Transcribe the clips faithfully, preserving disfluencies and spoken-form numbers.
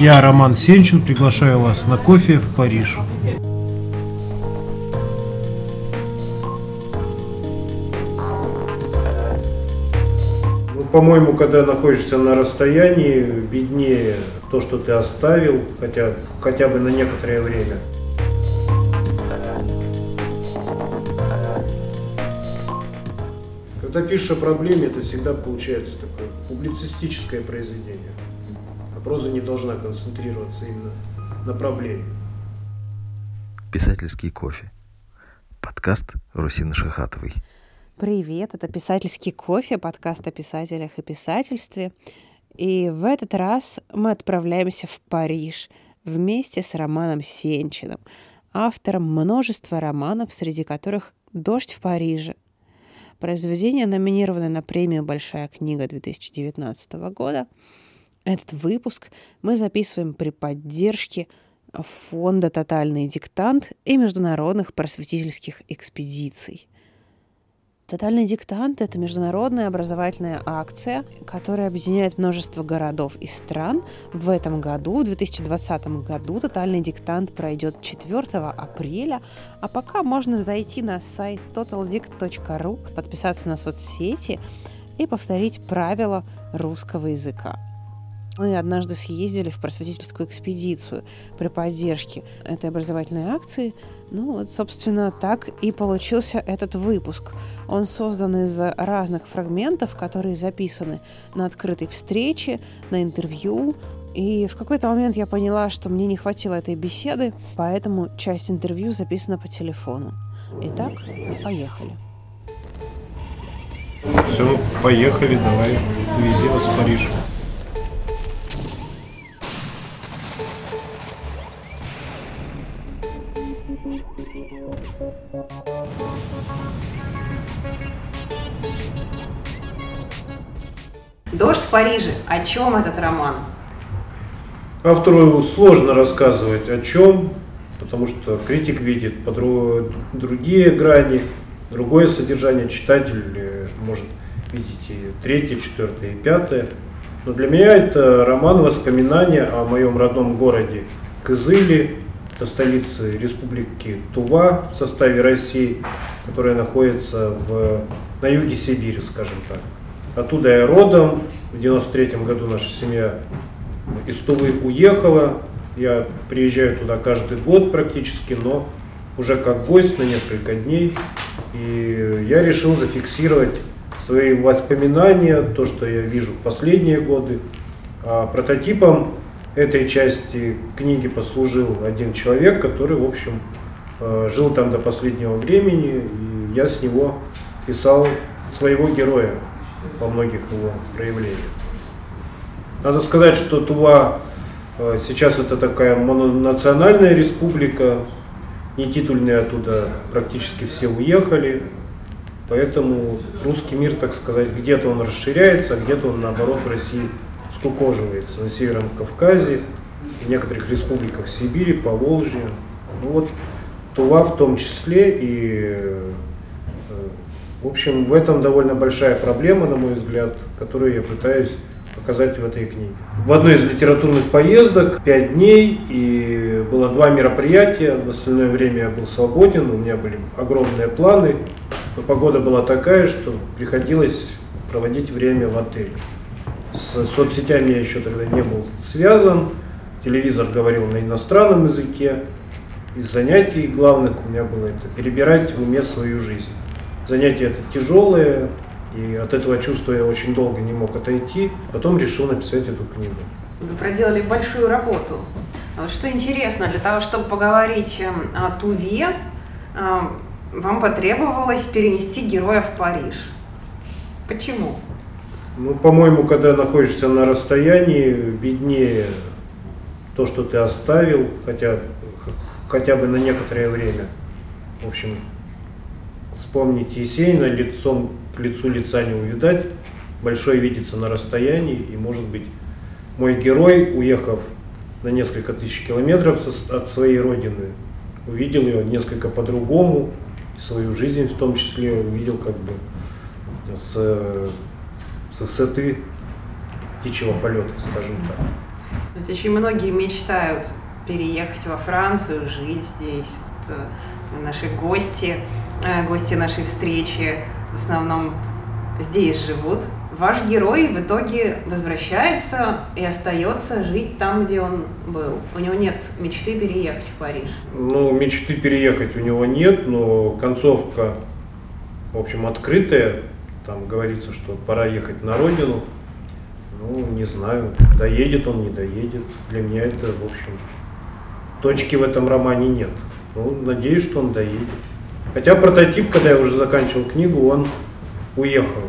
Я, Роман Сенчин, приглашаю вас на кофе в Париж. По-моему, когда находишься на расстоянии, виднее то, что ты оставил, хотя, хотя бы на некоторое время. Когда пишешь о проблеме, это всегда получается такое публицистическое произведение. А проза не должна концентрироваться именно на проблеме. Писательский кофе. Подкаст Русины Шихатовой. Привет, это «Писательский кофе», подкаст о писателях и писательстве. И в этот раз мы отправляемся в Париж вместе с Романом Сенчиным, автором множества романов, среди которых «Дождь в Париже». Произведение номинировано на премию «Большая книга» две тысячи девятнадцатого года. Этот выпуск мы записываем при поддержке фонда «Тотальный диктант» и международных просветительских экспедиций. «Тотальный диктант» — это международная образовательная акция, которая объединяет множество городов и стран. В этом году, в две тысячи двадцатом году, «Тотальный диктант» пройдет четвёртого апреля, а пока можно зайти на сайт тотал дикт точка ру, подписаться на соцсети и повторить правила русского языка. Мы однажды съездили в просветительскую экспедицию при поддержке этой образовательной акции. Ну вот, собственно, так и получился этот выпуск. Он создан из разных фрагментов, которые записаны на открытой встрече, на интервью. И в какой-то момент я поняла, что мне не хватило этой беседы, поэтому часть интервью записана по телефону. Итак, поехали. Все, поехали, давай, вези вас в Париж. «Дождь в Париже». О чем этот роман? Автору сложно рассказывать о чем, потому что критик видит подруг... другие грани, другое содержание. Читатель может видеть и третье, четвертое, и пятое. Но для меня это роман воспоминания о моем родном городе Кызыле, это столица республики Тува в составе России, которая находится в... на юге Сибири, скажем так. Оттуда я родом. В девяносто третьем году наша семья из Тувы уехала. Я приезжаю туда каждый год практически, но уже как гость на несколько дней. И я решил зафиксировать свои воспоминания, то, что я вижу в последние годы. А прототипом этой части книги послужил один человек, который, в общем, жил там до последнего времени. И я с него писал своего героя во многих его проявлениях. Надо сказать, что Тува сейчас это такая мононациональная республика, нетитульные оттуда практически все уехали, поэтому русский мир, так сказать, где-то он расширяется, а где-то он, наоборот, в России скукоживается. На Северном Кавказе, в некоторых республиках Сибири, Поволжья. Ну вот, Тува в том числе. И в общем, в этом довольно большая проблема, на мой взгляд, которую я пытаюсь показать в этой книге. В одной из литературных поездок пять дней, и было два мероприятия, в остальное время я был свободен, у меня были огромные планы, но погода была такая, что приходилось проводить время в отеле. С соцсетями я еще тогда не был связан, телевизор говорил на иностранном языке, из занятий главных у меня было это перебирать в уме свою жизнь. Занятия это тяжелые, и от этого чувства я очень долго не мог отойти. Потом решил написать эту книгу. Вы проделали большую работу. Что интересно, для того, чтобы поговорить о Туве, вам потребовалось перенести героя в Париж. Почему? Ну, по-моему, когда находишься на расстоянии, виднее то, что ты оставил, хотя, хотя бы на некоторое время. В общем, вспомните Есенина: лицом к лицу лица не увидать, большое видится на расстоянии. И, может быть, мой герой, уехав на несколько тысяч километров от своей родины, увидел ее несколько по-другому, свою жизнь в том числе увидел как бы с, с высоты птичьего полета, скажем так. Ведь очень многие мечтают переехать во Францию, жить здесь. Вот, наши гости, гости нашей встречи в основном здесь живут. Ваш герой в итоге возвращается и остается жить там, где он был. У него нет мечты переехать в Париж. Ну, мечты переехать у него нет, но концовка, в общем, открытая. Там говорится, что пора ехать на родину. Ну, не знаю, доедет он, не доедет. Для меня это, в общем, точки в этом романе нет. Ну, надеюсь, что он доедет. Хотя прототип, когда я уже заканчивал книгу, он уехал.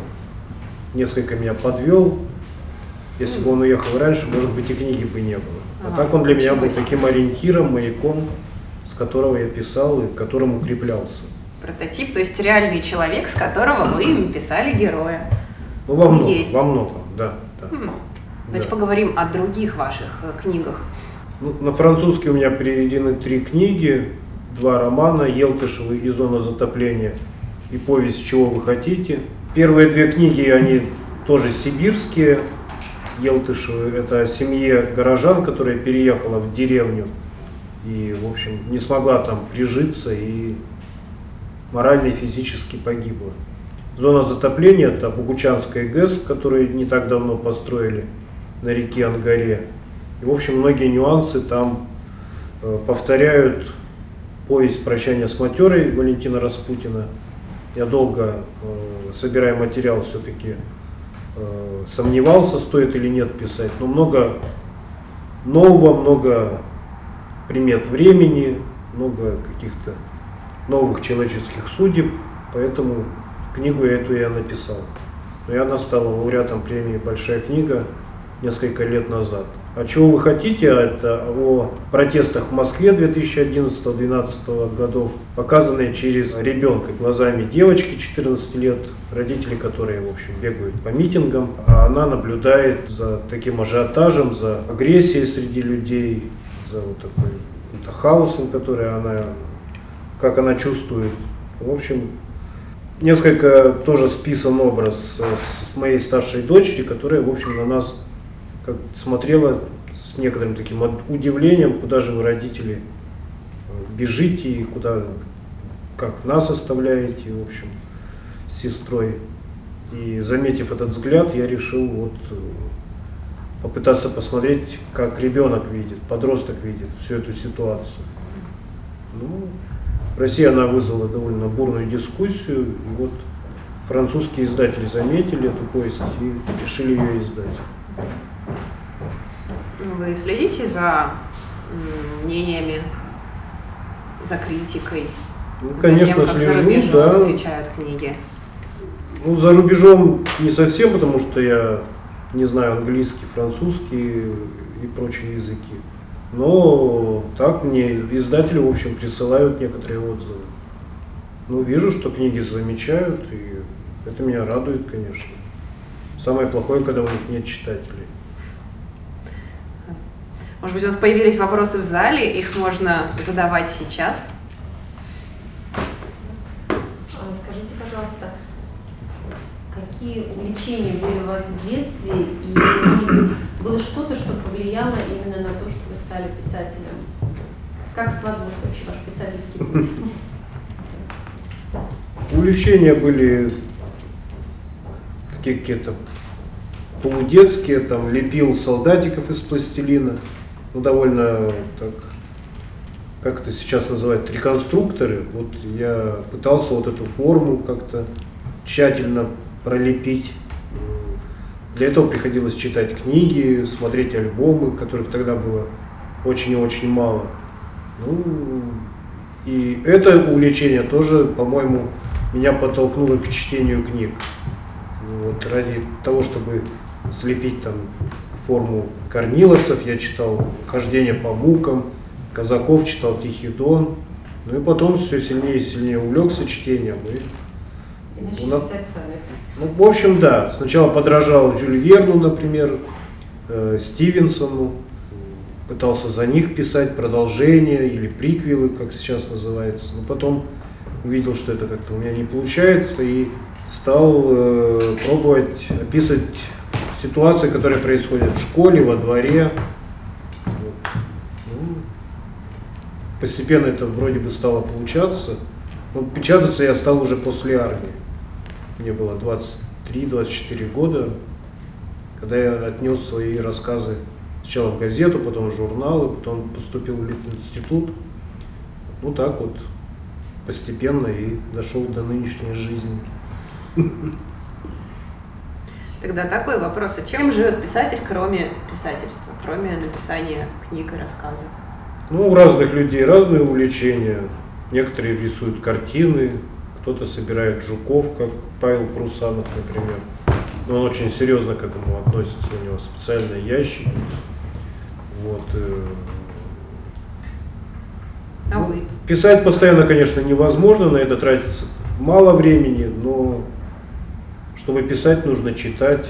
Несколько меня подвел. Если бы он уехал раньше, может быть, и книги бы не было. А, а так он для меня был таким ориентиром, маяком, с которого я писал и к которому укреплялся. Прототип, то есть реальный человек, с которого вы писали героя. Ну, во многом, есть. во многом, да. да. Хм. Давайте да. поговорим о других ваших книгах. Ну, на французский у меня переведены три книги, два романа: «Елтышевы» и «Зона затопления» и повесть «Чего вы хотите». Первые две книги, они тоже сибирские. «Елтышевы» — это о семье горожан, которая переехала в деревню и, в общем, не смогла там прижиться и морально и физически погибла. «Зона затопления» — это Богучанская ГЭС, которую не так давно построили на реке Ангаре. И, в общем, многие нюансы там повторяют повесть «Прощание с матерой» Валентина Распутина. Я долго, собирая материал, все-таки сомневался, стоит или нет писать. Но много нового, много примет времени, много каких-то новых человеческих судеб. Поэтому книгу эту я написал. И она стала лауреатом премии «Большая книга» несколько лет назад. А «Чего вы хотите» — это о протестах в Москве две тысячи одиннадцатого — две тысячи двенадцатого годов, показанные через ребенка, глазами девочки четырнадцати лет, родители которые, в общем, бегают по митингам, а она наблюдает за таким ажиотажем, за агрессией среди людей, за вот такой хаосом, который она, как она чувствует. В общем, несколько тоже списан образ с моей старшей дочери, которая, в общем, на нас как смотрела с некоторым таким удивлением, куда же вы, родители, бежите и куда, как нас оставляете, в общем, с сестрой. И, заметив этот взгляд, я решил вот попытаться посмотреть, как ребенок видит, подросток видит всю эту ситуацию. Ну, в России она вызвала довольно бурную дискуссию, и вот французские издатели заметили эту повесть и решили ее издать. Вы следите за мнениями, за критикой? Ну, конечно, за тем, как слежу, за рубежом да. встречают книги? Ну, за рубежом не совсем, потому что я не знаю английский, французский и прочие языки. Но так мне издатели, в общем, присылают некоторые отзывы. Ну, вижу, что книги замечают, и это меня радует, конечно. Самое плохое, когда у них нет читателей. Может быть, у нас появились вопросы в зале, их можно задавать сейчас. Скажите, пожалуйста, какие увлечения были у вас в детстве, и, может быть, было что-то, что повлияло именно на то, что вы стали писателем? Как складывался вообще ваш писательский путь? Увлечения были такие какие-то полудетские, там лепил солдатиков из пластилина. Ну, довольно так, как это сейчас называют, реконструкторы. Вот я пытался вот эту форму как-то тщательно пролепить. Для этого приходилось читать книги, смотреть альбомы, которых тогда было очень и очень мало. Ну, и это увлечение тоже, по-моему, меня подтолкнуло к чтению книг. Вот, ради того, чтобы слепить там форму корниловцев, я читал «Хождение по мукам», Казаков читал «Тихий Дон». Ну и потом все сильнее и сильнее увлекся чтением. И, и начали нас... писать сами. Ну, в общем, да. Сначала подражал Жюль Верну, например, э, Стивенсону. Пытался за них писать продолжения или приквелы, как сейчас называется. Но потом увидел, что это как-то у меня не получается, и стал э, пробовать описывать ситуации, которые происходят в школе, во дворе, Ну, постепенно это вроде бы стало получаться. Но печататься я стал уже после армии. Мне было двадцать три — двадцать четыре года, когда я отнес свои рассказы сначала в газету, потом в журналы, потом поступил в Литинститут. Ну так вот постепенно и дошел до нынешней жизни. Тогда такой вопрос. А чем живет писатель, кроме писательства, кроме написания книг и рассказов? Ну, у разных людей разные увлечения. Некоторые рисуют картины, кто-то собирает жуков, как Павел Крусанов, например. Но он очень серьезно к этому относится, у него специальные ящики. Вот. А вы? Писать постоянно, конечно, невозможно, на это тратится мало времени, но чтобы писать, нужно читать,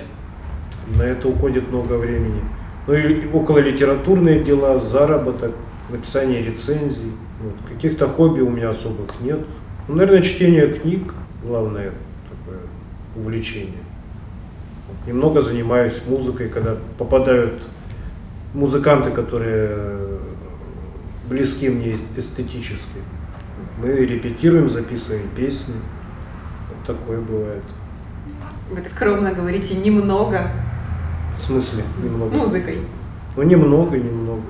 на это уходит много времени. Ну и окололитературные дела, заработок, написание рецензий. Вот. Каких-то хобби у меня особых нет. Ну, наверное, чтение книг – главное такое увлечение. Вот. Немного занимаюсь музыкой, когда попадают музыканты, которые близки мне эстетически. Мы репетируем, записываем песни. Вот такое бывает. Вы так скромно говорите, немного. В смысле? Немного. Музыкой. Ну, немного, немного.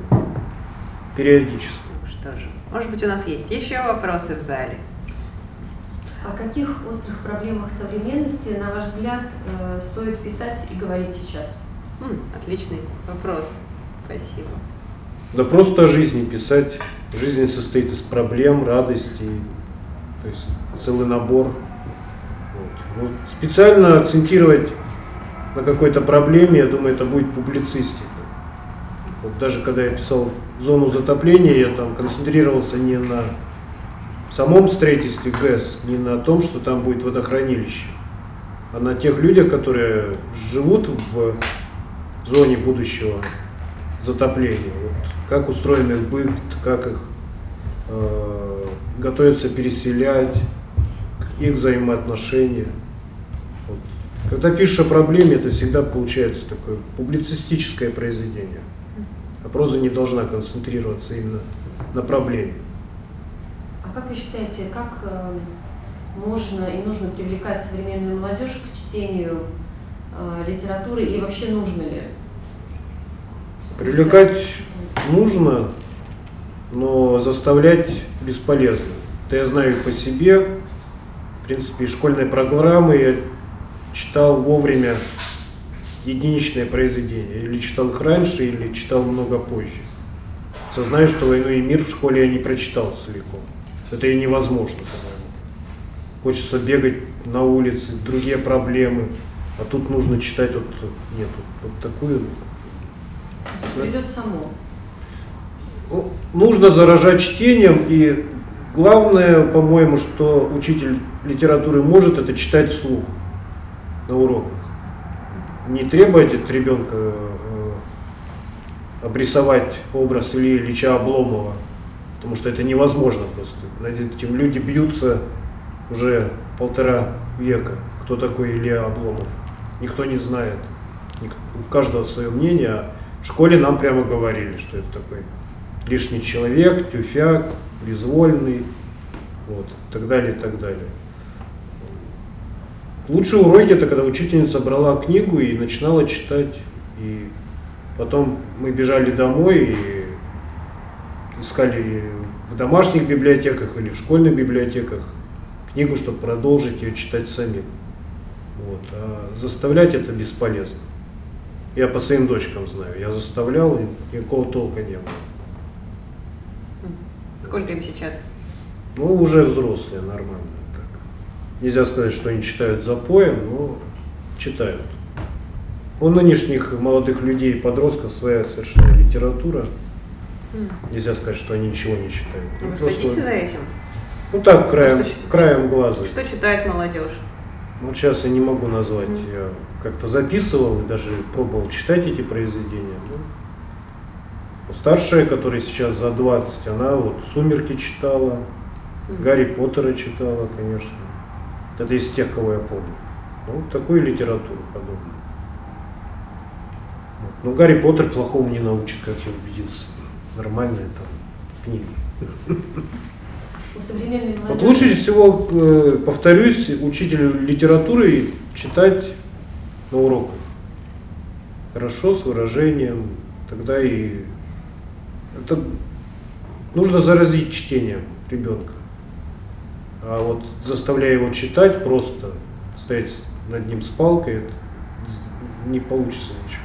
Периодически. Что же, может быть, у нас есть еще вопросы в зале? О каких острых проблемах современности, на ваш взгляд, стоит писать и говорить сейчас? М, отличный вопрос. Спасибо. Да просто о жизни писать. Жизнь состоит из проблем, радостей, то есть целый набор. Вот. Специально акцентировать на какой-то проблеме, я думаю, это будет публицистика. Вот даже когда я писал «Зону затопления», я там концентрировался не на самом строительстве ГЭС, не на том, что там будет водохранилище, а на тех людях, которые живут в зоне будущего затопления. Вот. Как устроен их быт, как их э, готовятся переселять, их взаимоотношения. Вот. Когда пишешь о проблеме, это всегда получается такое публицистическое произведение. А проза не должна концентрироваться именно на проблеме. А как вы считаете, как э, можно и нужно привлекать современную молодежь к чтению э, литературы и вообще нужно ли? Привлекать нужно, но заставлять бесполезно. Это я знаю по себе. В принципе, из школьной программы я читал вовремя единичные произведения. Или читал их раньше, или читал много позже. Сознаю, что «Войну и мир» в школе я не прочитал целиком. Это и невозможно, по-моему. Хочется бегать на улице, другие проблемы. А тут нужно читать вот, нет, вот такую. Придет само. Нужно заражать чтением, и главное, по-моему, что учитель литературы может, это читать вслух на уроках. Не требовать от ребенка э, обрисовать образ Ильи Ильича Обломова, потому что это невозможно просто. Над этим люди бьются уже полтора века. Кто такой Илья Обломов? Никто не знает. У каждого свое мнение. А в школе нам прямо говорили, что это такой лишний человек, тюфяк, безвольный, вот, и так далее, и так далее. Лучшие уроки — это когда учительница брала книгу и начинала читать. И потом мы бежали домой и искали в домашних библиотеках или в школьных библиотеках книгу, чтобы продолжить ее читать самим. Вот. А заставлять это бесполезно. Я по своим дочкам знаю. Я заставлял, и никакого толка не было. Сколько им сейчас? Ну, уже взрослые, нормально. Так. Нельзя сказать, что они читают запоем, но читают. У нынешних молодых людей и подростков своя совершенно литература. Mm. Нельзя сказать, что они ничего не читают. Вы просто следите за этим? Ну так, краем, что, что, краем глаза. Что читает молодежь? Вот сейчас я не могу назвать. Mm. Я как-то записывал и даже пробовал читать эти произведения. Старшая, которая сейчас за двадцать, она вот «Сумерки» читала, «Гарри Поттера» читала, конечно. Это из тех, кого я помню. Ну, такую литературу подобную. Вот. Но «Гарри Поттер» плохому не научит, как я убедился. нормальные там книги. Вот лучше всего, повторюсь, учителю литературы читать на уроках. Хорошо, с выражением. Тогда и это нужно заразить чтением ребенка. А вот заставляя его читать, просто стоять над ним с палкой, это не получится ничего.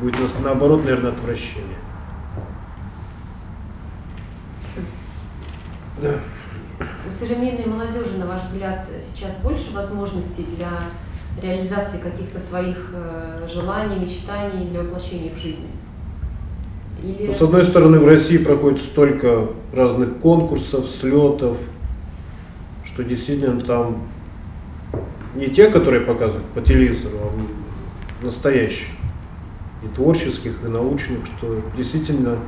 Будет наоборот, наверное, отвращение. Да. У современной молодежи, на ваш взгляд, сейчас больше возможностей для реализации каких-то своих желаний, мечтаний, для воплощения в жизни? Или... Ну, с одной стороны, в России проходит столько разных конкурсов, слетов, что действительно там не те, которые показывают по телевизору, а настоящих, и творческих, и научных, что действительно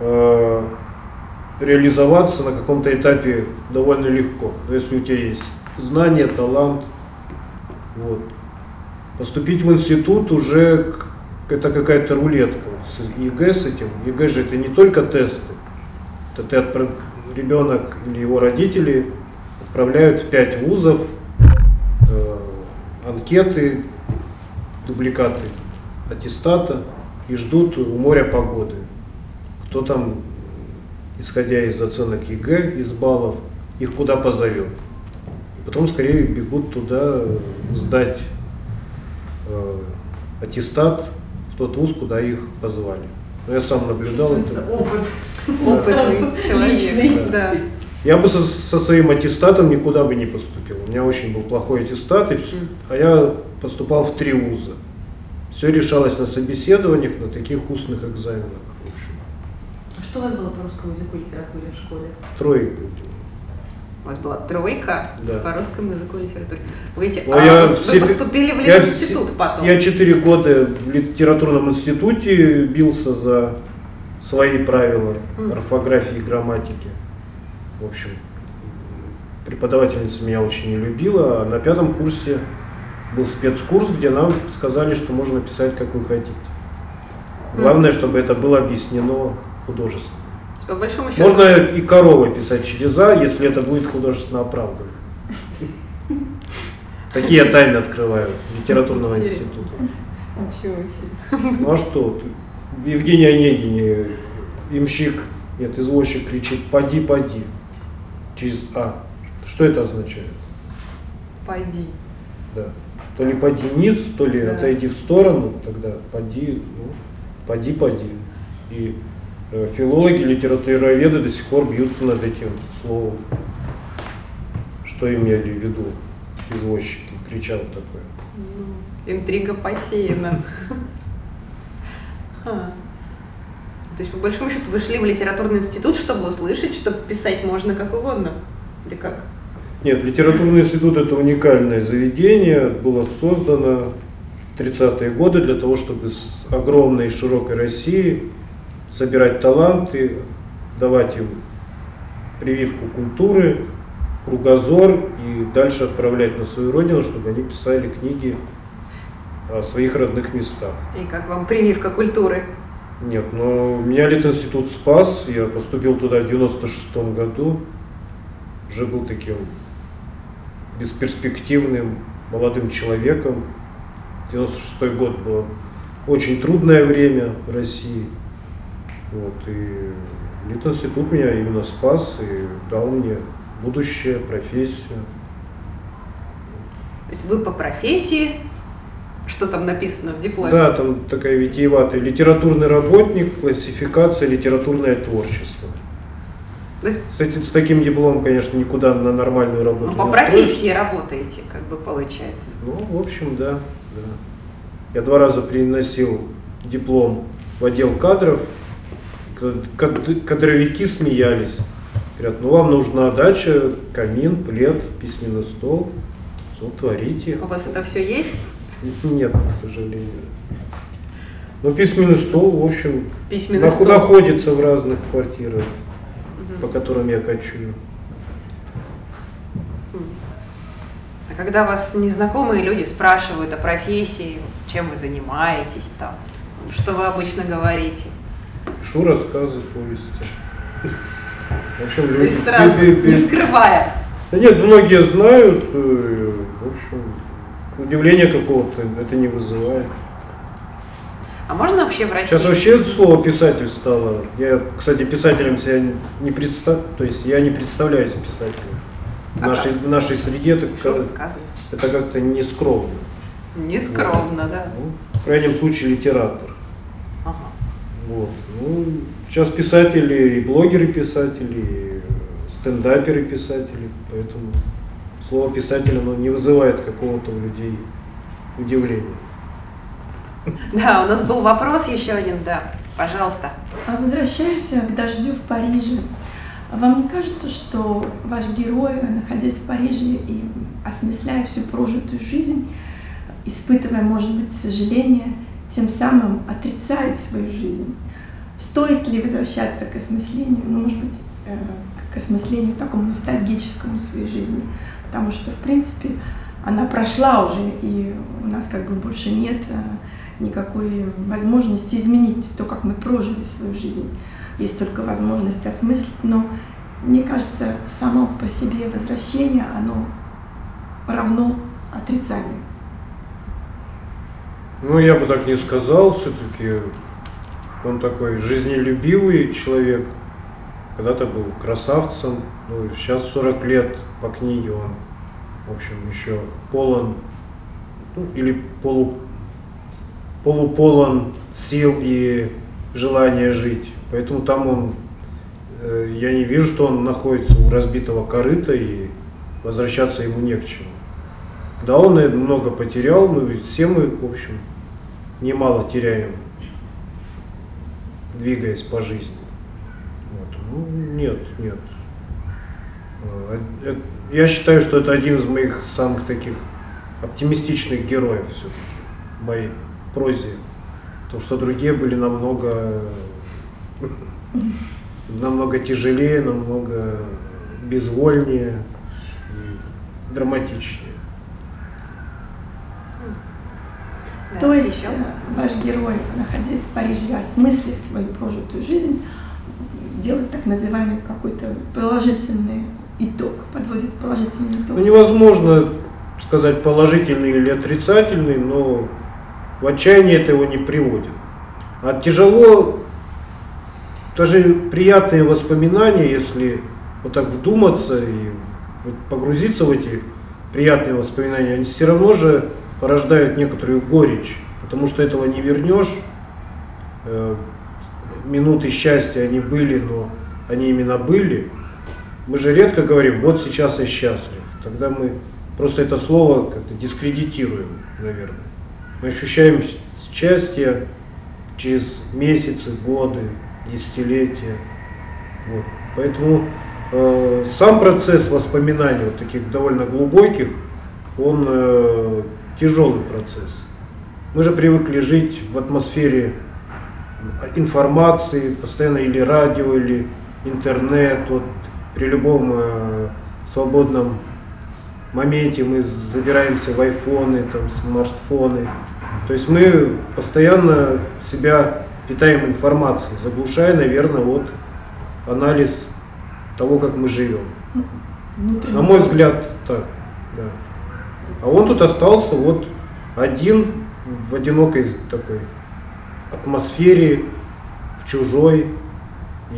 э- реализоваться на каком-то этапе довольно легко, если у тебя есть знания, талант. Вот. Поступить в институт уже это какая-то рулетка с ЕГЭ, с этим. ЕГЭ же это не только тесты, это ты отправ... ребенок или его родители отправляют в пять вузов, э, анкеты, дубликаты аттестата и ждут у моря погоды. Кто там, исходя из оценок ЕГЭ, из баллов, их куда позовет. Потом скорее бегут туда сдать э, аттестат в тот вуз, куда их позвали. Но я сам наблюдал это. Опыт. Да. Опытный человек. Личный, да. Да. Я бы со, со своим аттестатом никуда бы не поступил. У меня очень был плохой аттестат, и все, а я поступал в три вуза. Все решалось на собеседованиях, на таких устных экзаменах. В общем. А что у вас было по русскому языку и литературе в школе? Тройка. У вас была тройка, да, по русскому языку и литературе. Вы, а я вы все, поступили в Литинститут я, потом. Я четыре года в литературном институте бился за свои правила mm. орфографии и грамматики. В общем, преподавательница меня очень не любила. А на пятом курсе был спецкурс, где нам сказали, что можно писать, как вы хотите. Главное, mm. чтобы это было объяснено художеством. По большому счету... Можно и коровы писать через «а», если это будет художественно оправдано. Такие я тайны открываю литературного института. Ничего себе. Ну а что? Евгений Онегин, имщик, нет, извозчик кричит «Поди, поди» через «а». Что это означает? Поди. Да. То ли поди ниц, то ли отойди в сторону, тогда поди, ну, поди, поди. И филологи, литературоведы до сих пор бьются над этим словом. Что имели в виду извозчики? Кричал такое. Интрига посеяна. То есть, по большому счету, вы шли в литературный институт, чтобы услышать, чтобы писать можно как угодно? Или как? Нет, литературный институт – это уникальное заведение, было создано в тридцатые годы для того, чтобы с огромной и широкой России собирать таланты, давать им прививку культуры, кругозор и дальше отправлять на свою родину, чтобы они писали книги о своих родных местах. И как вам прививка культуры? Нет, но меня Литинститут спас, я поступил туда в девяносто шестом году, уже был таким бесперспективным молодым человеком. девяносто шестой год было очень трудное время в России. Вот, и Литинститут меня именно спас и дал мне будущее, профессию. То есть вы по профессии, что там написано в дипломе? Да, там такая витиеватая. Литературный работник, классификация, литературное творчество. То есть... С этим, с таким дипломом, конечно, никуда на нормальную работу ну, по не профессии стоит. Работаете, как бы получается. Ну, в общем, да, да. Я два раза приносил диплом в отдел кадров. Кадровики смеялись, говорят, ну вам нужна дача, камин, плед, письменный стол, ну творите. У вас это все есть? Нет, к сожалению. Но письменный стол, в общем, письменный нах- стол. находится в разных квартирах, угу, по которым я кочую. А когда вас незнакомые люди спрашивают о профессии, чем вы занимаетесь там, что вы обычно говорите? Пишу рассказы, повести. В общем, люди, сразу, люди, не скрывая. Да нет, многие знают, и, в общем, удивления какого-то это не вызывает. А можно вообще в России? Сейчас вообще слово писатель стало. Я, кстати, писателем себя не представляю, то есть я не представляюсь писателем. В а нашей, нашей среде так, как, это как-то нескромно. Нескромно, вот. Да. Ну, в крайнем случае литератор. Ага. Вот. Ну, сейчас писатели и блогеры писатели, и стендаперы писатели, поэтому слово писатель оно не вызывает какого-то у людей удивления. Да, у нас был вопрос еще один, да, пожалуйста. Возвращаясь к «Дождю в Париже», вам не кажется, что ваш герой, находясь в Париже и осмысляя всю прожитую жизнь, испытывая, может быть, сожаление, тем самым отрицает свою жизнь? Стоит ли возвращаться к осмыслению, ну, может быть, к осмыслению такому ностальгическому своей жизни? Потому что, в принципе, она прошла уже, и у нас как бы больше нет никакой возможности изменить то, как мы прожили свою жизнь. Есть только возможность осмыслить, но мне кажется, само по себе возвращение, оно равно отрицанию. Ну, я бы так не сказал, все-таки он такой жизнелюбивый человек, когда-то был красавцем, ну, сейчас сорок лет по книге он, в общем, еще полон, ну, или полу, полуполон сил и желания жить. Поэтому там он, э, я не вижу, что он находится у разбитого корыта и возвращаться ему не к чему. Да, он много потерял, но ведь все мы, в общем, немало теряем, двигаясь по жизни. Вот. Ну, нет, нет. Я считаю, что это один из моих самых таких оптимистичных героев все-таки в моей прозе. Потому что другие были намного... намного тяжелее, намного безвольнее и драматичнее. Да, то есть еще? Ваш герой, находясь в Париже, осмыслив свою прожитую жизнь, делает так называемый какой-то положительный итог, подводит положительный итог. Ну, невозможно сказать положительный или отрицательный, но в отчаяние это его не приводит. А тяжело... Даже приятные воспоминания, если вот так вдуматься и погрузиться в эти приятные воспоминания, они все равно же порождают некоторую горечь, потому что этого не вернешь. Минуты счастья они были, но они именно были. Мы же редко говорим, вот сейчас я счастлив. Тогда мы просто это слово как-то дискредитируем, наверное. Мы ощущаем счастье через месяцы, годы, десятилетия. Вот. Поэтому э, сам процесс воспоминаний, вот таких довольно глубоких, он э, тяжелый процесс. Мы же привыкли жить в атмосфере информации, постоянно или радио, или интернет. Вот, при любом э, свободном моменте мы забираемся в айфоны, там, смартфоны. То есть мы постоянно себя питаем информацией, заглушая, наверное, вот анализ того, как мы живем. Внутренний. На мой взгляд, так. Да. А он тут остался вот один в одинокой такой атмосфере, в чужой,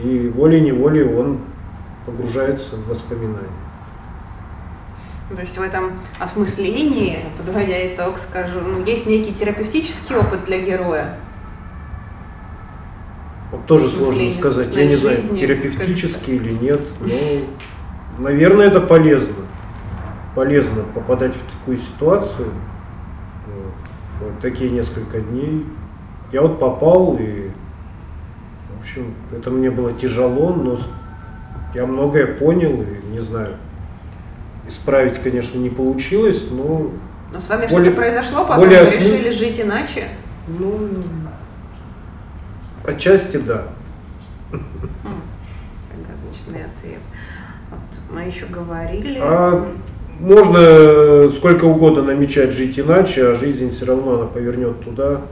и волей-неволей он погружается в воспоминания. То есть в этом осмыслении, подводя итог, скажу, есть некий терапевтический опыт для героя? Вот тоже сложно сказать, я не знаю, терапевтически или нет, но, наверное, это полезно. Полезно попадать в такую ситуацию, вот такие несколько дней. Я вот попал, и, в общем, это мне было тяжело, но я многое понял, и, не знаю, исправить, конечно, не получилось, но... Но с вами что-то произошло, потом вы решили жить иначе? Ну... Отчасти да. Загадочный ответ. Вот мы еще говорили. А можно сколько угодно намечать жить иначе, а жизнь все равно она повернет туда,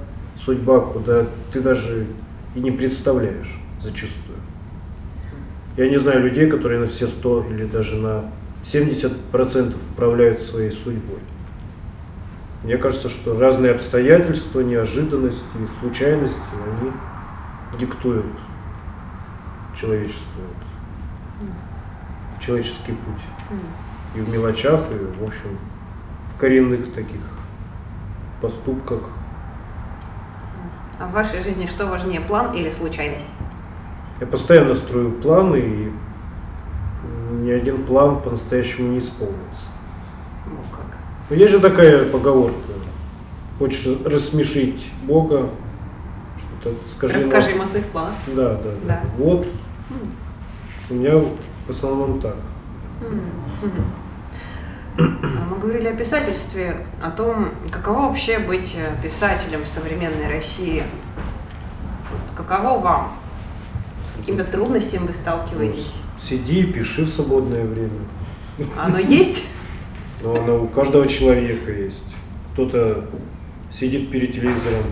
судьба, куда ты даже и не представляешь зачастую. Я не знаю людей, которые на все сто или даже на семьдесят процентов управляют своей судьбой. Мне кажется, что разные обстоятельства, неожиданности и случайности, они диктуют человеческую, человеческий путь. И в мелочах, и, в общем, в коренных таких поступках. А в вашей жизни что важнее, план или случайность? Я постоянно строю планы, и ни один план по-настоящему не исполнится. Ну как? Но есть же такая поговорка. Хочешь рассмешить Бога, что-то скажи. Расскажи ему о своих планах. Да, да, да. да. Вот. Mm. У меня в основном так. Mm. Mm-hmm. Мы говорили о писательстве, о том, каково вообще быть писателем в современной России. Вот, каково вам? С какими-то трудностями вы сталкиваетесь? Ну, сиди и пиши в свободное время. Оно есть? Но оно у каждого человека есть. Кто-то сидит перед телевизором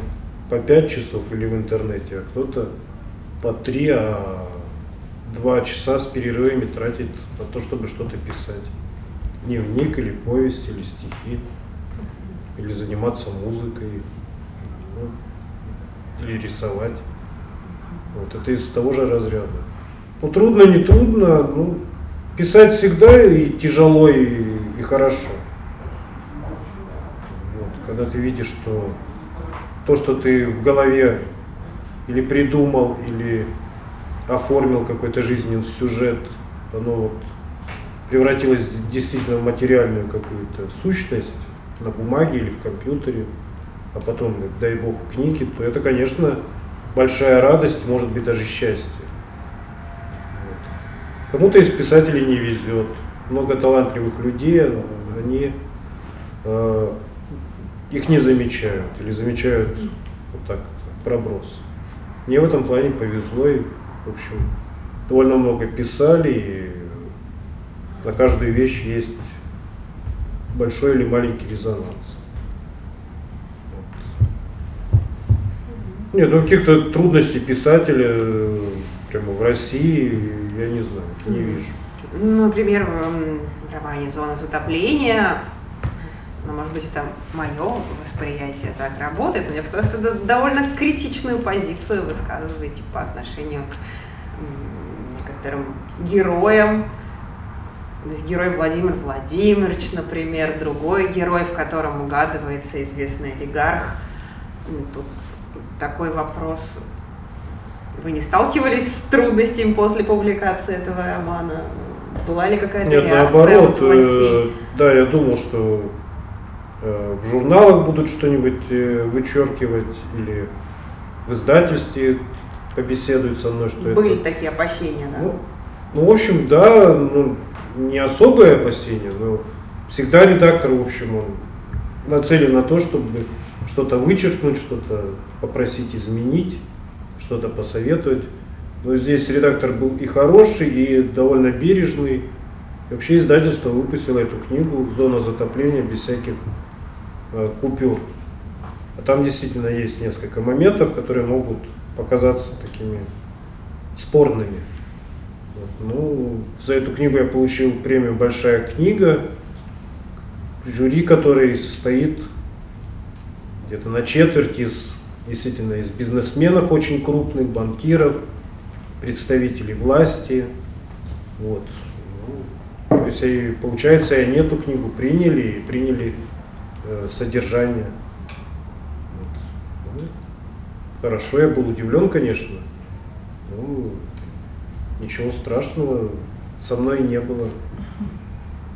по пять часов или в интернете, а кто-то по три, а два часа с перерывами тратит на то, чтобы что-то писать. Дневник или повесть, или стихи, или заниматься музыкой, ну, или рисовать. Вот это из того же разряда. Ну, трудно, не трудно, ну, писать всегда и тяжело, и, и хорошо. Вот, когда ты видишь, что то, что ты в голове или придумал, или оформил какой-то жизненный сюжет, оно вот превратилось действительно в материальную какую-то сущность на бумаге или в компьютере, а потом, дай бог, в книге, то это, конечно, большая радость, может быть, даже счастье. Вот. Кому-то из писателей не везет. Много талантливых людей, они э, их не замечают или замечают вот так, проброс. Мне в этом плане повезло, и, в общем, довольно много писали, и на каждую вещь есть большой или маленький резонанс. Нет, ну каких-то трудностей писателя прямо в России, я не знаю, не вижу. Ну, например, в романе «Зона затопления», ну, может быть, это мое восприятие так работает, но мне показалось, что довольно критичную позицию высказываете по отношению к некоторым героям. То есть герой Владимир Владимирович, например, другой герой, в котором угадывается известный олигарх. Тут такой вопрос. Вы не сталкивались с трудностями после публикации этого романа? Была ли какая-то Нет, реакция наоборот, от властей? Э, да, я думал, что э, в журналах будут что-нибудь э, вычеркивать, или в издательстве побеседуют со мной, что Были это... такие опасения, да? Ну, ну, в общем, да, ну, не особые опасения, но всегда редактор, в общем, он нацелен на то, чтобы что-то вычеркнуть, что-то попросить изменить, что-то посоветовать. Но здесь редактор был и хороший, и довольно бережный. И вообще издательство выпустило эту книгу «Зона затопления» без всяких э, купюр. А там действительно есть несколько моментов, которые могут показаться такими спорными. Вот. Ну, за эту книгу я получил премию «Большая книга», жюри которой состоит где-то на четверть из, действительно, из бизнесменов очень крупных, банкиров, представителей власти. Вот. Ну, то есть, и, получается, они эту книгу приняли, и приняли э, содержание. Вот. Ну, хорошо, я был удивлен, конечно. Ну, ничего страшного со мной не было.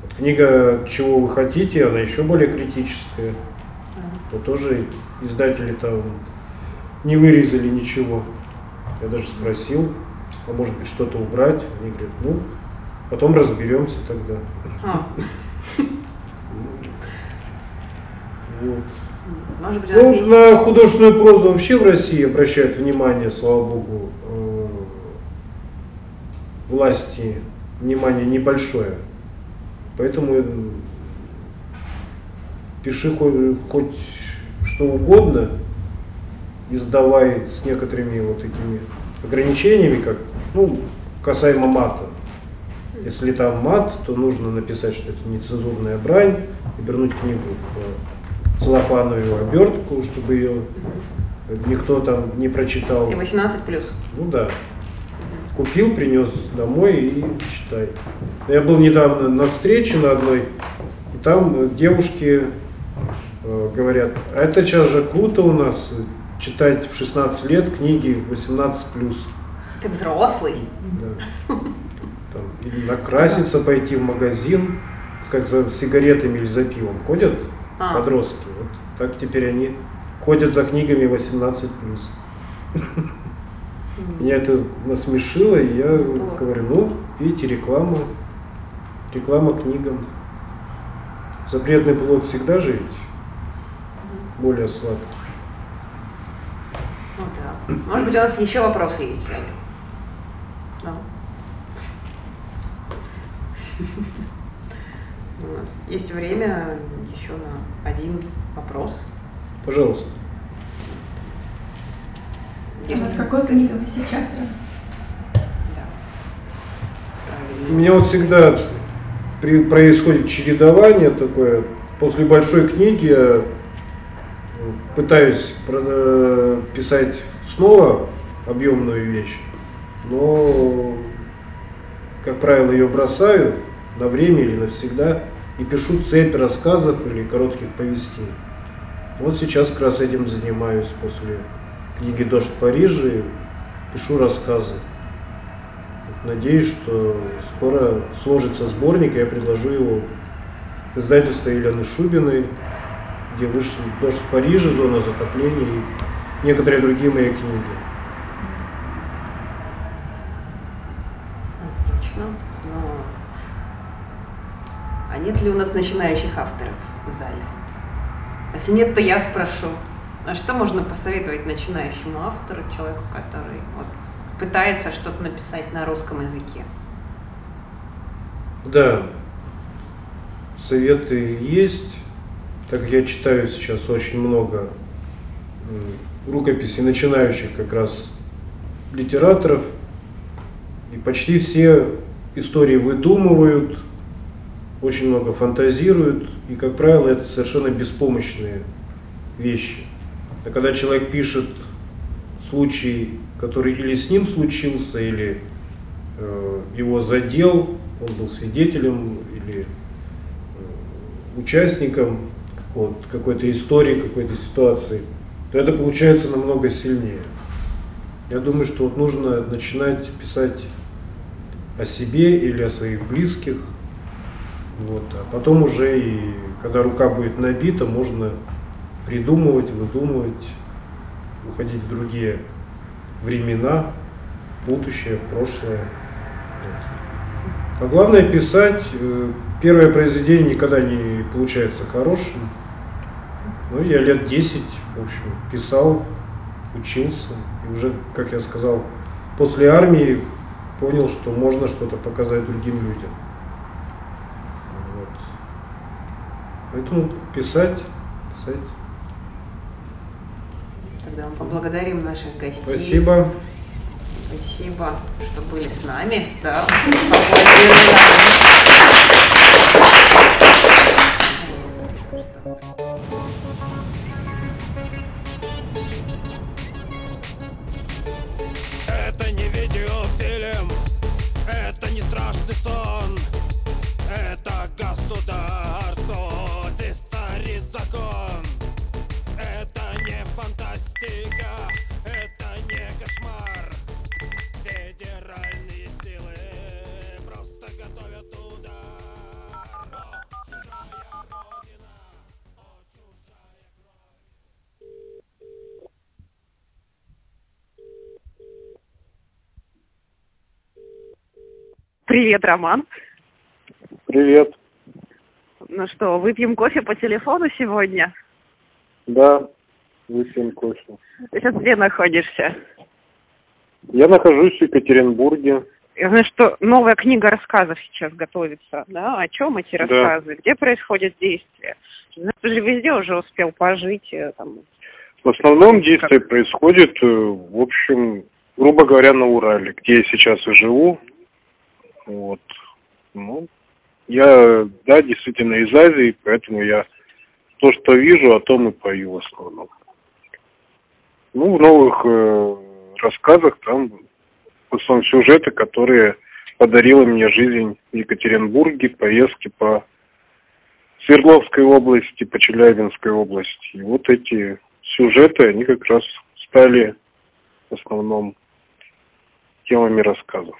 Вот книга «Чего вы хотите», она еще более критическая. То тоже издатели там не вырезали ничего. Я даже спросил, а может быть что-то убрать? Они говорят, ну, потом разберемся тогда. А. Вот. Может быть, ну, есть... На художественную прозу вообще в России обращают внимание, слава богу, власти внимание небольшое. Поэтому пиши хоть, хоть что угодно, издавай с некоторыми вот этими ограничениями, как, ну, касаемо мата. Если там мат, то нужно написать, что это нецензурная брань, обернуть книгу в целлофановую обертку, чтобы ее никто там не прочитал. И восемнадцать плюс. Ну да. Купил, принес домой и читай. Я был недавно на встрече на одной, и там девушки э, говорят, а это сейчас же круто у нас читать в шестнадцать лет книги восемнадцать плюс. Ты взрослый. Да. Там, или накраситься, пойти в магазин, как за сигаретами или за пивом ходят а. подростки. Вот так теперь они ходят за книгами восемнадцать плюс. Меня это насмешило, и я О. говорю, ну, видите, реклама, реклама книгам. Запретный плод всегда жить, более сладкий. Ну да. Может быть, у нас еще вопросы есть, Аня? Да. У нас есть время еще на один вопрос. Пожалуйста. А над какой книгой вы сейчас? Да. У меня вот всегда при, происходит чередование такое. После большой книги я пытаюсь писать снова объемную вещь, но, как правило, ее бросаю на время или навсегда и пишу цепь рассказов или коротких повестей. Вот сейчас как раз этим занимаюсь после книги «Дождь в Париже», пишу рассказы. Надеюсь, что скоро сложится сборник, и я предложу его издательству Елены Шубиной, где вышли «Дождь в Париже», «Зона затопления» и некоторые другие мои книги. Отлично. Но... А нет ли у нас начинающих авторов в зале? Если нет, то я спрошу. А что можно посоветовать начинающему автору, человеку, который вот, пытается что-то написать на русском языке? Да, советы есть. Так как я читаю сейчас очень много рукописей начинающих как раз литераторов, и почти все истории выдумывают, очень много фантазируют, и, как правило, это совершенно беспомощные вещи. А когда человек пишет случай, который или с ним случился, или э, его задел, он был свидетелем или э, участником вот, какой-то истории, какой-то ситуации, то это получается намного сильнее. Я думаю, что вот нужно начинать писать о себе или о своих близких, вот, а потом уже, и когда рука будет набита, можно придумывать, выдумывать, уходить в другие времена, будущее, прошлое. А главное писать. Первое произведение никогда не получается хорошим. Ну, я лет десять, в общем, писал, учился. И уже, как я сказал, после армии понял, что можно что-то показать другим людям. Вот. Поэтому писать, писать. Тогда мы поблагодарим наших гостей. Спасибо. Спасибо, что были с нами. Да. Это не видеофильм, это не страшный сон, это государство, здесь царит закон. Это не фантастика, это не кошмар. Федеральные силы просто готовят удар. Но чужая родина, о, чужая кровь. Привет, Роман. Привет. Ну что, выпьем кофе по телефону сегодня? Да, выпьем кофе. Ты сейчас где находишься? Я нахожусь в Екатеринбурге. Я знаю, что новая книга рассказов сейчас готовится, да? О чем эти рассказы? Да. Где происходят действия? Ты же везде уже успел пожить. Там, В основном действие происходит, в общем, грубо говоря, на Урале, где я сейчас и живу. Вот. Ну, я, да, действительно из Азии, поэтому я то, что вижу, о том и пою в основном. Ну, в новых э, рассказах там в основном сюжеты, которые подарила мне жизнь в Екатеринбурге, поездки по Свердловской области, по Челябинской области. И вот эти сюжеты, они как раз стали в основном темами рассказов.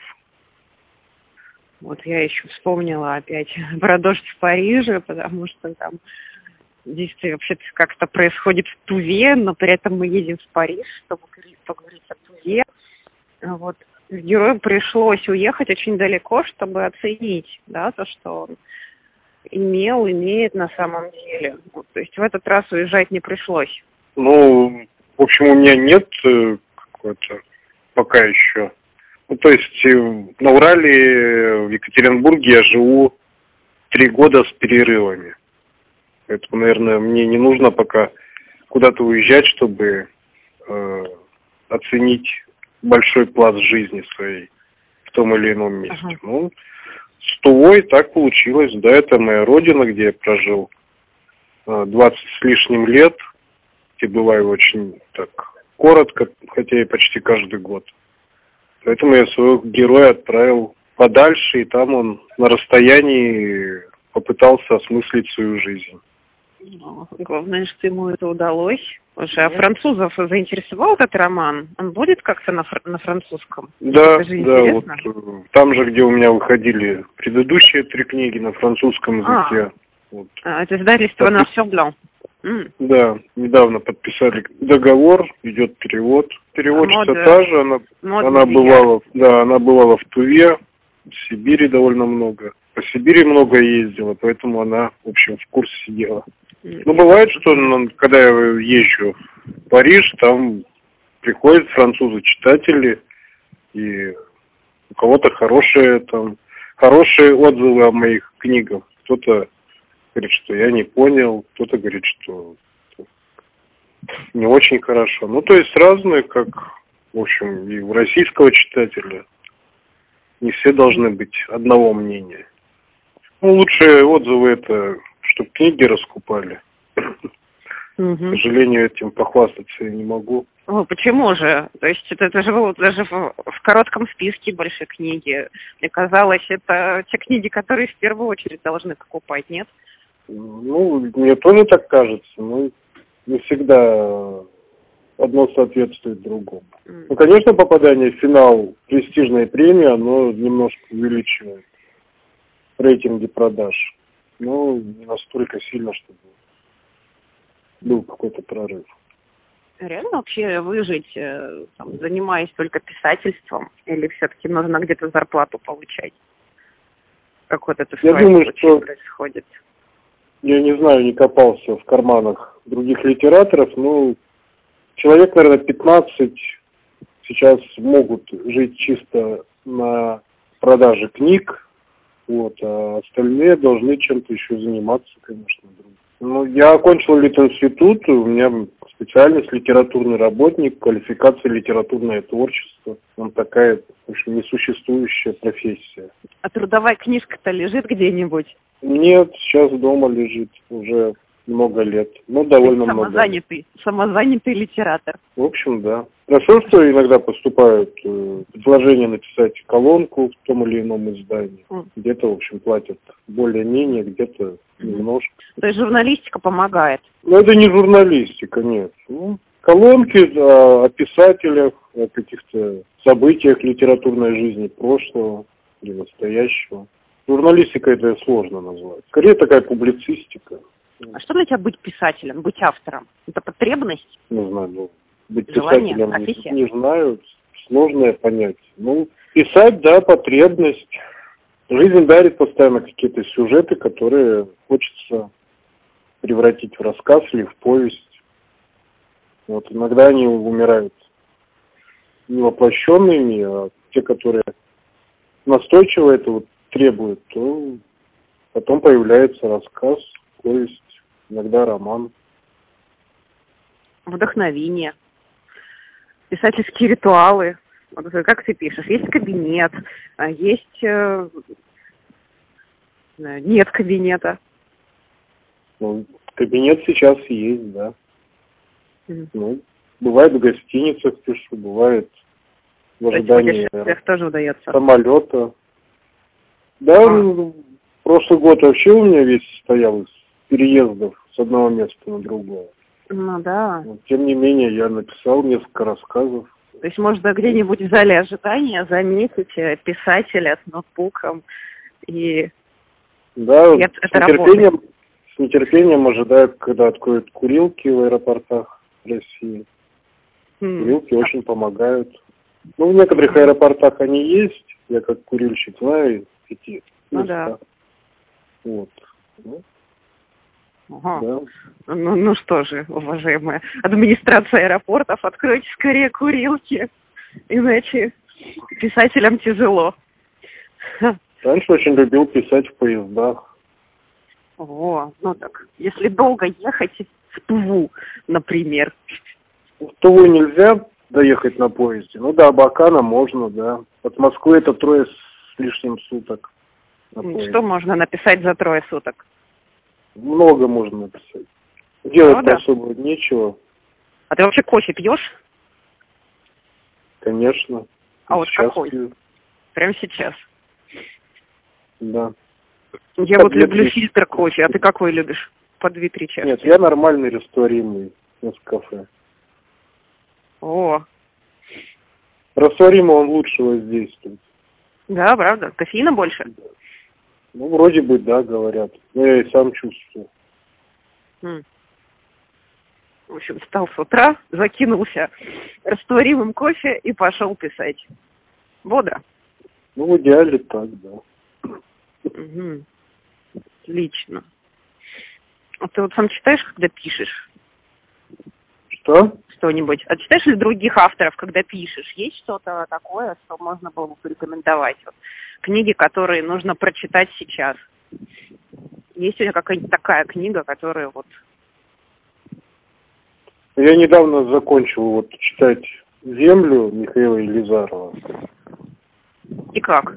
Вот я еще вспомнила опять про «Дождь в Париже», потому что там действие вообще-то как-то происходит в Туве, но при этом мы едем в Париж, чтобы поговорить о Туве. Вот. Герою пришлось уехать очень далеко, чтобы оценить, да, то, что он имел, имеет на самом деле. Вот. То есть в этот раз уезжать не пришлось. Ну, в общем, у меня нет какой-то пока еще. Ну, то есть на Урале, в Екатеринбурге я живу три года с перерывами. Поэтому, наверное, мне не нужно пока куда-то уезжать, чтобы э, оценить большой пласт жизни своей в том или ином месте. Ага. Ну, с Тувой так получилось. Да, это моя родина, где я прожил э, двадцать с лишним лет. И бываю очень так коротко, хотя и почти каждый год. Поэтому я своего героя отправил подальше, и там он на расстоянии попытался осмыслить свою жизнь. Ну, главное, что ему это удалось. Уже а французов заинтересовал этот роман? Он будет как-то на, фр- на французском? Да, да. Вот, там же, где у меня выходили предыдущие три книги на французском языке. А, вот. а это издательство на Свердловске. Mm. Да, недавно подписали договор, идет перевод. Переводчица а та же, она, она, бывала, да, она бывала в Туве, в Сибири довольно много. По Сибири много ездила, поэтому она, в общем, в курсе сидела. Mm. Ну, бывает, что когда я езжу в Париж, там приходят французы-читатели, и у кого-то хорошие, там, хорошие отзывы о моих книгах, кто-то говорит, что я не понял, кто-то говорит, что не очень хорошо. Ну, то есть разные, как, в общем, и у российского читателя. Не все должны быть одного мнения. Ну, лучшие отзывы — это, чтобы книги раскупали. Угу. К сожалению, этим похвастаться я не могу. О, почему же? То есть это, это же было даже в, в коротком списке большой книги. Мне казалось, это те книги, которые в первую очередь должны покупать, нет? Ну, мне тоже так кажется, но не всегда одно соответствует другому. Mm. Ну, конечно, попадание в финал престижной премии, оно немножко увеличивает рейтинги продаж, но не настолько сильно, чтобы был какой-то прорыв. Реально вообще выжить, там, занимаясь только писательством, или все-таки нужно где-то зарплату получать? Как вот это в твоем случае происходит? Я не знаю, не копался в карманах других литераторов, но человек, наверное, пятнадцать сейчас могут жить чисто на продаже книг, вот, а остальные должны чем-то еще заниматься, конечно. Ну, я окончил Литинститут, у меня специальность литературный работник, квалификация литературное творчество. Он такая, в общем, несуществующая профессия. А трудовая книжка-то лежит где-нибудь? Нет, сейчас дома лежит уже много лет. Ну, довольно много. Самозанятый, самозанятый литератор. В общем, да. Хорошо, что иногда поступают э, предложения написать колонку в том или ином издании. Mm. Где-то, в общем, платят более-менее, где-то немножко. То есть журналистика помогает? Ну, это не журналистика, нет. Ну, колонки да, о писателях, о каких-то событиях литературной жизни прошлого или настоящего. Журналистика это сложно назвать. Скорее такая публицистика. А что для тебя быть писателем, быть автором? Это потребность? Не знаю, ну, быть желание, писателем профессия? Не знаю, сложное понятие. Ну, писать, да, потребность. Жизнь дарит постоянно какие-то сюжеты, которые хочется превратить в рассказ или в повесть. Вот, иногда они умирают не воплощенными, а те, которые настойчиво это вот требуют, то потом появляется рассказ, повесть, иногда роман. вдохновение, писательские ритуалы. Как ты пишешь? Есть кабинет, есть... Нет кабинета. Ну, кабинет сейчас есть, да. Mm-hmm. Ну, бывает в гостиницах пишу, бывает в ожидании самолета. Да, а. прошлый год вообще у меня весь состоял из переездов с одного места на другое. Ну да. Но, тем не менее, я написал несколько рассказов. То есть можно где-нибудь в зале ожидания заметить писателя с ноутбуком и... Да, Нет, с, нетерпением, с нетерпением ожидают, когда откроют курилки в аэропортах России. Mm. Курилки yeah. очень помогают. Ну, в некоторых аэропортах они есть, я как курильщик знаю, пяти. Ну да. Вот. Ну, ага. да. ну, ну что же, уважаемая администрация аэропортов, откройте скорее курилки, иначе писателям тяжело. Раньше очень любил писать в поездах. О, ну так, если долго ехать в Туву, например. В Туву нельзя доехать на поезде, ну до Абакана можно, да. От Москвы это трое с лишним суток. Что можно написать за трое суток? Много можно написать. Делать ну, да. особо нечего. А ты вообще кофе пьешь? Конечно. А вот какой? Пью. Прямо сейчас. Да. Я вот люблю фильтр кофе, а ты какой любишь? По две-три чашки. Нет, я нормальный растворимый Нескафе. О. Растворимый он лучше воздействует. Да, правда? Кофеина больше? Да. Ну, вроде бы, да, говорят. Но я и сам чувствую. М. В общем, встал с утра, закинулся растворимым кофе и пошел писать. Бодро. Ну, в идеале так, да. Угу. Отлично. А ты вот сам читаешь, когда пишешь? Что? Что-нибудь. А читаешь ли других авторов, когда пишешь? Есть что-то такое, что можно было бы порекомендовать? Вот. Книги, которые нужно прочитать сейчас. Есть у тебя какая-нибудь такая книга, которая вот... Я недавно закончил вот читать «Землю» Михаила Елизарова. И как?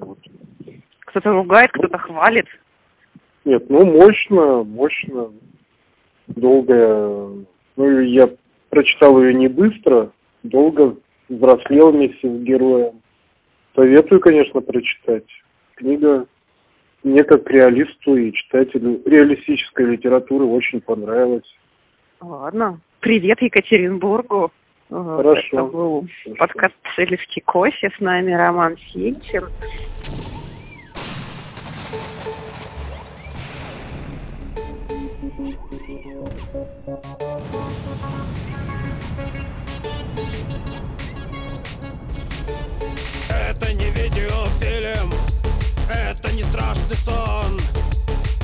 Кто-то ругает, кто-то хвалит. Нет, ну мощно, мощно, долгая. Ну, я прочитал ее не быстро, долго взрослел вместе с героем. Советую, конечно, прочитать. Книга мне как реалисту и читателю реалистической литературы очень понравилась. Ладно. Привет Екатеринбургу. Хорошо. Это был Хорошо. Подкаст «Писательский кофе». С нами Роман Сенчин. Это не видеофильм, это не страшный сон,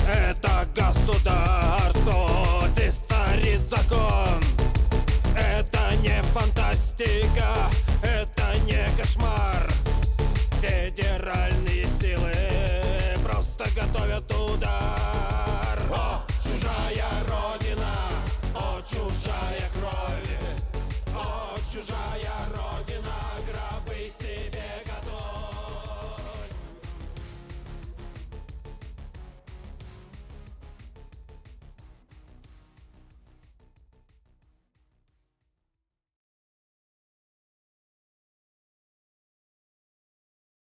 это государство, здесь царит закон. Это не фантастика, это не кошмар. Федеральные силы просто готовят удар.